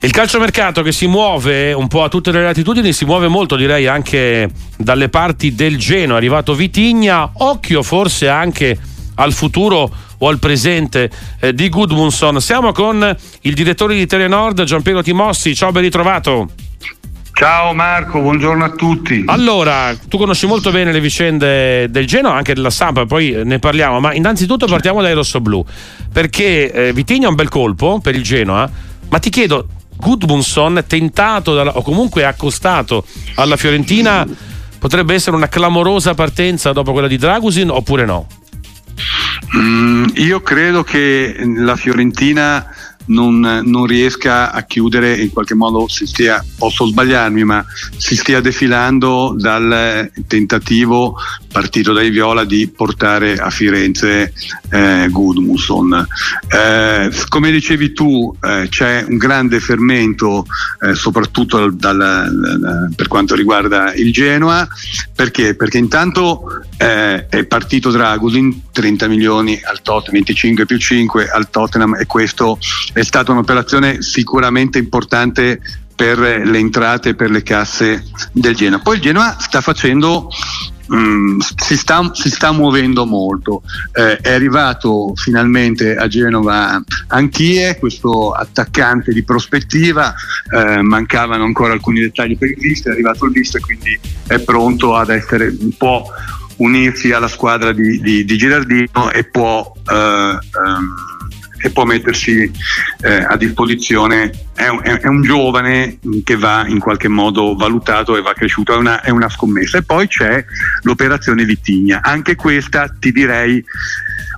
Il calciomercato che si muove un po' a tutte le latitudini, si muove molto, direi, anche dalle parti del Genoa. È arrivato Vitinha, occhio forse anche al futuro o al presente di Guðmundsson. Siamo con il direttore di Telenord, Gian Piero Timossi. Ciao, ben ritrovato. Ciao Marco, buongiorno a tutti. Allora, tu conosci molto bene le vicende del Genoa, anche della stampa, poi ne parliamo, ma innanzitutto partiamo dai rossoblù, perché Vitinha è un bel colpo per il Genoa, ma ti chiedo, Guðmundsson tentato o comunque accostato alla Fiorentina potrebbe essere una clamorosa partenza dopo quella di Dragusin oppure no? Io credo che la Fiorentina non riesca a chiudere, in qualche modo si stia, posso sbagliarmi, ma si stia defilando dal tentativo partito dai viola di portare a Firenze Guðmundsson. Come dicevi tu, c'è un grande fermento soprattutto per quanto riguarda il Genoa. Perché? Perché intanto è partito Dragusin, 30 milioni al Tottenham, 25 più 5 al Tottenham, e questo è stata un'operazione sicuramente importante per le entrate e per le casse del Genoa. Poi il Genoa sta facendo si sta muovendo molto. È arrivato finalmente a Genova Anchie, questo attaccante di prospettiva. Mancavano ancora alcuni dettagli per il visto, è arrivato il visto e quindi è pronto ad essere un po' unirsi alla squadra di Girardino e può mettersi a disposizione. È un giovane che va in qualche modo valutato e va cresciuto, è una scommessa. E poi c'è l'operazione Vitinha, anche questa ti direi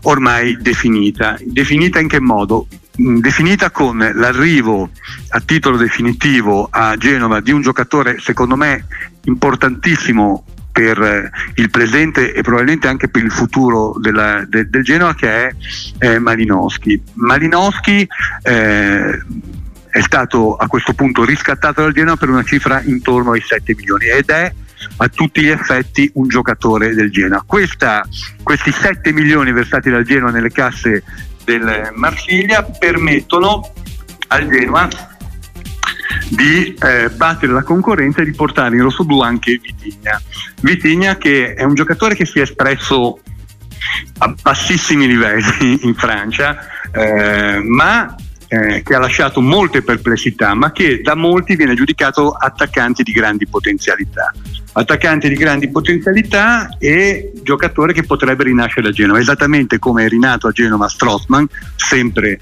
ormai definita. In che modo? Definita con l'arrivo a titolo definitivo a Genova di un giocatore secondo me importantissimo per il presente e probabilmente anche per il futuro del Genoa, che è Malinovskyi. Malinovskyi è stato a questo punto riscattato dal Genoa per una cifra intorno ai 7 milioni ed è a tutti gli effetti un giocatore del Genoa. Questi 7 milioni versati dal Genoa nelle casse del Marsiglia permettono al Genoa di battere la concorrenza e di portare in rossoblù anche Vitinha, che è un giocatore che si è espresso a bassissimi livelli in Francia, ma che ha lasciato molte perplessità, ma che da molti viene giudicato attaccante di grandi potenzialità e giocatore che potrebbe rinascere a Genova, esattamente come è rinato a Genova Strothman, sempre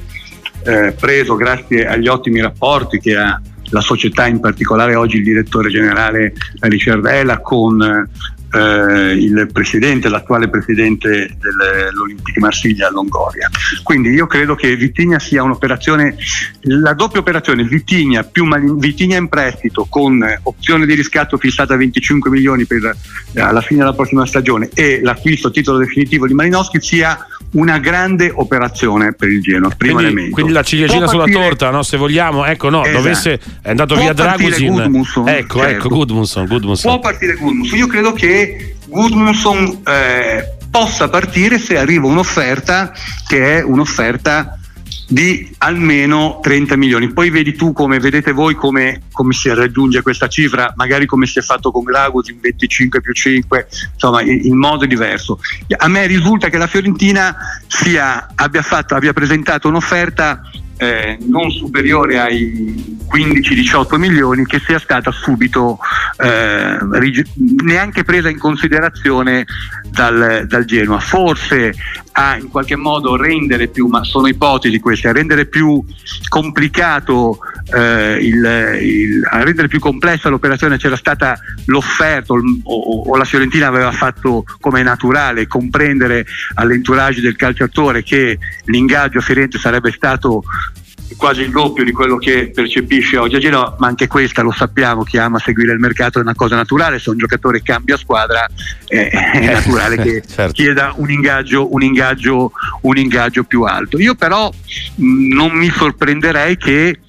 preso grazie agli ottimi rapporti che ha la società, in particolare oggi il direttore generale Ricciardella con il presidente, l'attuale presidente dell'Olympique Marsiglia, Longoria. Quindi io credo che Vitinha sia un'operazione, la doppia operazione Vitinha più Vitinha in prestito con opzione di riscatto fissata a 25 milioni per alla fine della prossima stagione e l'acquisto a titolo definitivo di Malinovskyi sia una grande operazione per il Genoa. Quindi la ciliegina sulla torta, no? Se vogliamo, ecco, no, esatto. Dovesse è andato può via Dragusin. Ecco, Guðmundsson. Può partire Guðmundsson. Io credo che Guðmundsson possa partire se arriva un'offerta che è un'offerta di almeno 30 milioni. Poi vedi tu come si raggiunge questa cifra, magari come si è fatto con Dragusin, 25 più 5, insomma in modo diverso. A me risulta che la Fiorentina abbia presentato un'offerta non superiore ai 15-18 milioni, che sia stata subito neanche presa in considerazione dal Genoa. Forse a in qualche modo rendere più, ma sono ipotesi queste, a rendere più complessa l'operazione c'era stata l'offerta o la Fiorentina aveva fatto, come è naturale, comprendere all'entourage del calciatore che l'ingaggio a Firenze sarebbe stato quasi il doppio di quello che percepisce oggi a Genoa, ma anche questa lo sappiamo, chi ama seguire il mercato è una cosa naturale. Se un giocatore cambia squadra è naturale che certo chieda un ingaggio più alto. Io però non mi sorprenderei che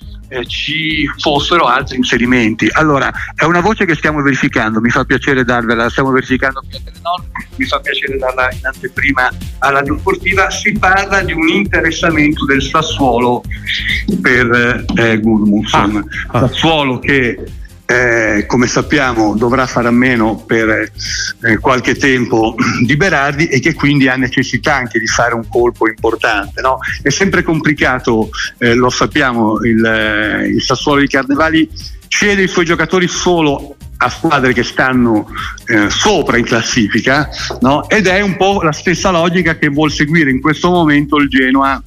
ci fossero altri inserimenti. Allora, è una voce che stiamo verificando, mi fa piacere darvela, stiamo verificando qui a Telenord, mi fa piacere darla in anteprima alla radio sportiva. Si parla di un interessamento del Sassuolo per Guðmundsson. Sassuolo che come sappiamo dovrà fare a meno per qualche tempo di Berardi e che quindi ha necessità anche di fare un colpo importante, no? È sempre complicato, lo sappiamo, il Sassuolo di Carnevali cede i suoi giocatori solo a squadre che stanno sopra in classifica, no? Ed è un po' la stessa logica che vuol seguire in questo momento il Genoa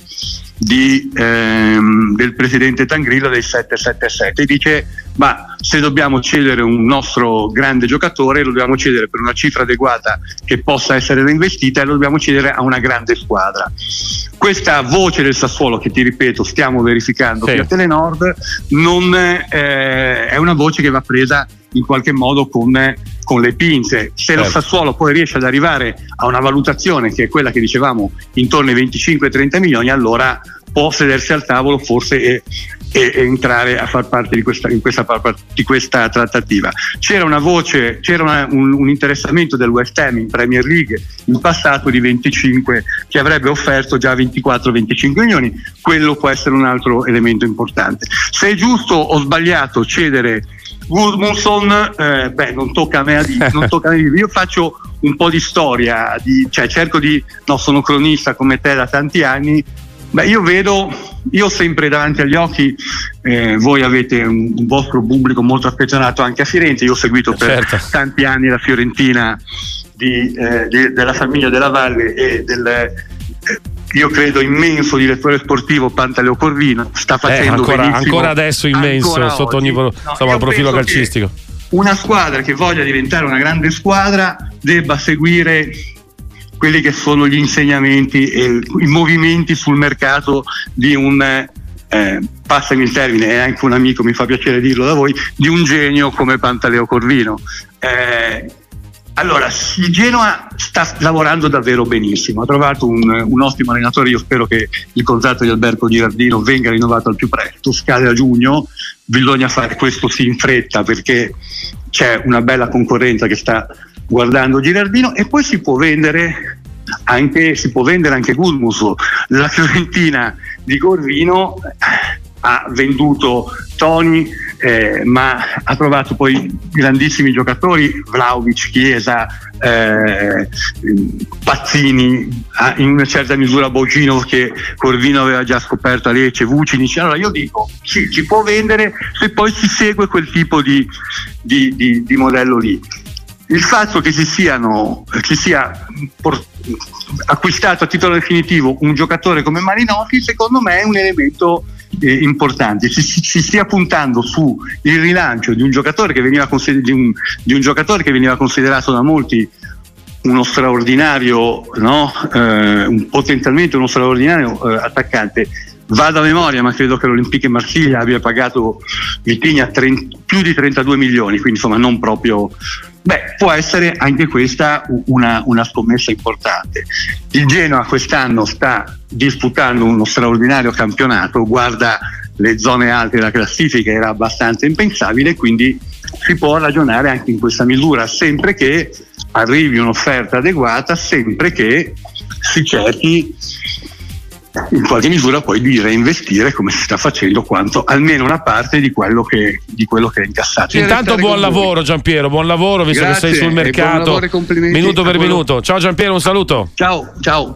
del presidente Tangrillo dei 777. Dice: ma se dobbiamo cedere un nostro grande giocatore, lo dobbiamo cedere per una cifra adeguata che possa essere reinvestita e lo dobbiamo cedere a una grande squadra. Questa voce del Sassuolo, che ti ripeto stiamo verificando qui a Telenord, non è una voce che va presa in qualche modo con le pinze. Se lo Sassuolo poi riesce ad arrivare a una valutazione che è quella che dicevamo intorno ai 25-30 milioni, allora può sedersi al tavolo forse e entrare a far parte di questa trattativa. C'era una voce, c'era un interessamento del West Ham in Premier League in passato di 25, che avrebbe offerto già 24-25 milioni. Quello può essere un altro elemento importante. Se è giusto o sbagliato cedere Guðmundsson, non tocca a me a dire, io faccio un po' di storia, sono cronista come te da tanti anni. Io sempre davanti agli occhi, voi avete un vostro pubblico molto affezionato anche a Firenze, io ho seguito per tanti anni la Fiorentina della famiglia Della Valle e io credo immenso direttore sportivo Pantaleo Corvino, sta facendo ancora adesso immenso ancora sotto ogni profilo calcistico. Una squadra che voglia diventare una grande squadra debba seguire quelli che sono gli insegnamenti e i movimenti sul mercato di un, passami il termine, è anche un amico, mi fa piacere dirlo da voi, di un genio come Pantaleo Corvino. Allora, il Genoa sta lavorando davvero benissimo, ha trovato un ottimo allenatore. Io spero che il contratto di Alberto Girardino venga rinnovato al più presto, scade a giugno, bisogna fare questo sì in fretta perché c'è una bella concorrenza che sta guardando Girardino, e poi si può vendere anche Guðmundsson. La Fiorentina di Corvino ha venduto Toni, ma ha trovato poi grandissimi giocatori, Vlahovic, Chiesa, Pazzini, in una certa misura Bogino, che Corvino aveva già scoperto a Lecce, Vucinic. Allora io dico sì, si può vendere se poi si segue quel tipo di modello lì. Il fatto che si sia acquistato a titolo definitivo un giocatore come Marinotti, secondo me è un elemento importante. Si stia puntando su il rilancio di un giocatore che veniva considerato da molti uno straordinario, potenzialmente uno straordinario attaccante. Vado a memoria, ma credo che l'Olympique Marsiglia abbia pagato Vitinha più di 32 milioni, quindi insomma non proprio. Può essere anche questa una scommessa importante. Il Genoa quest'anno sta disputando uno straordinario campionato, guarda le zone alte della classifica, era abbastanza impensabile, quindi si può ragionare anche in questa misura, sempre che arrivi un'offerta adeguata, sempre che si cerchi in qualche misura poi di reinvestire, come si sta facendo, quanto almeno una parte di quello che è incassato. Intanto buon lavoro Giampiero, buon lavoro visto che sei sul mercato, buon lavoro, complimenti, minuto per minuto. Ciao Giampiero, un saluto. Ciao.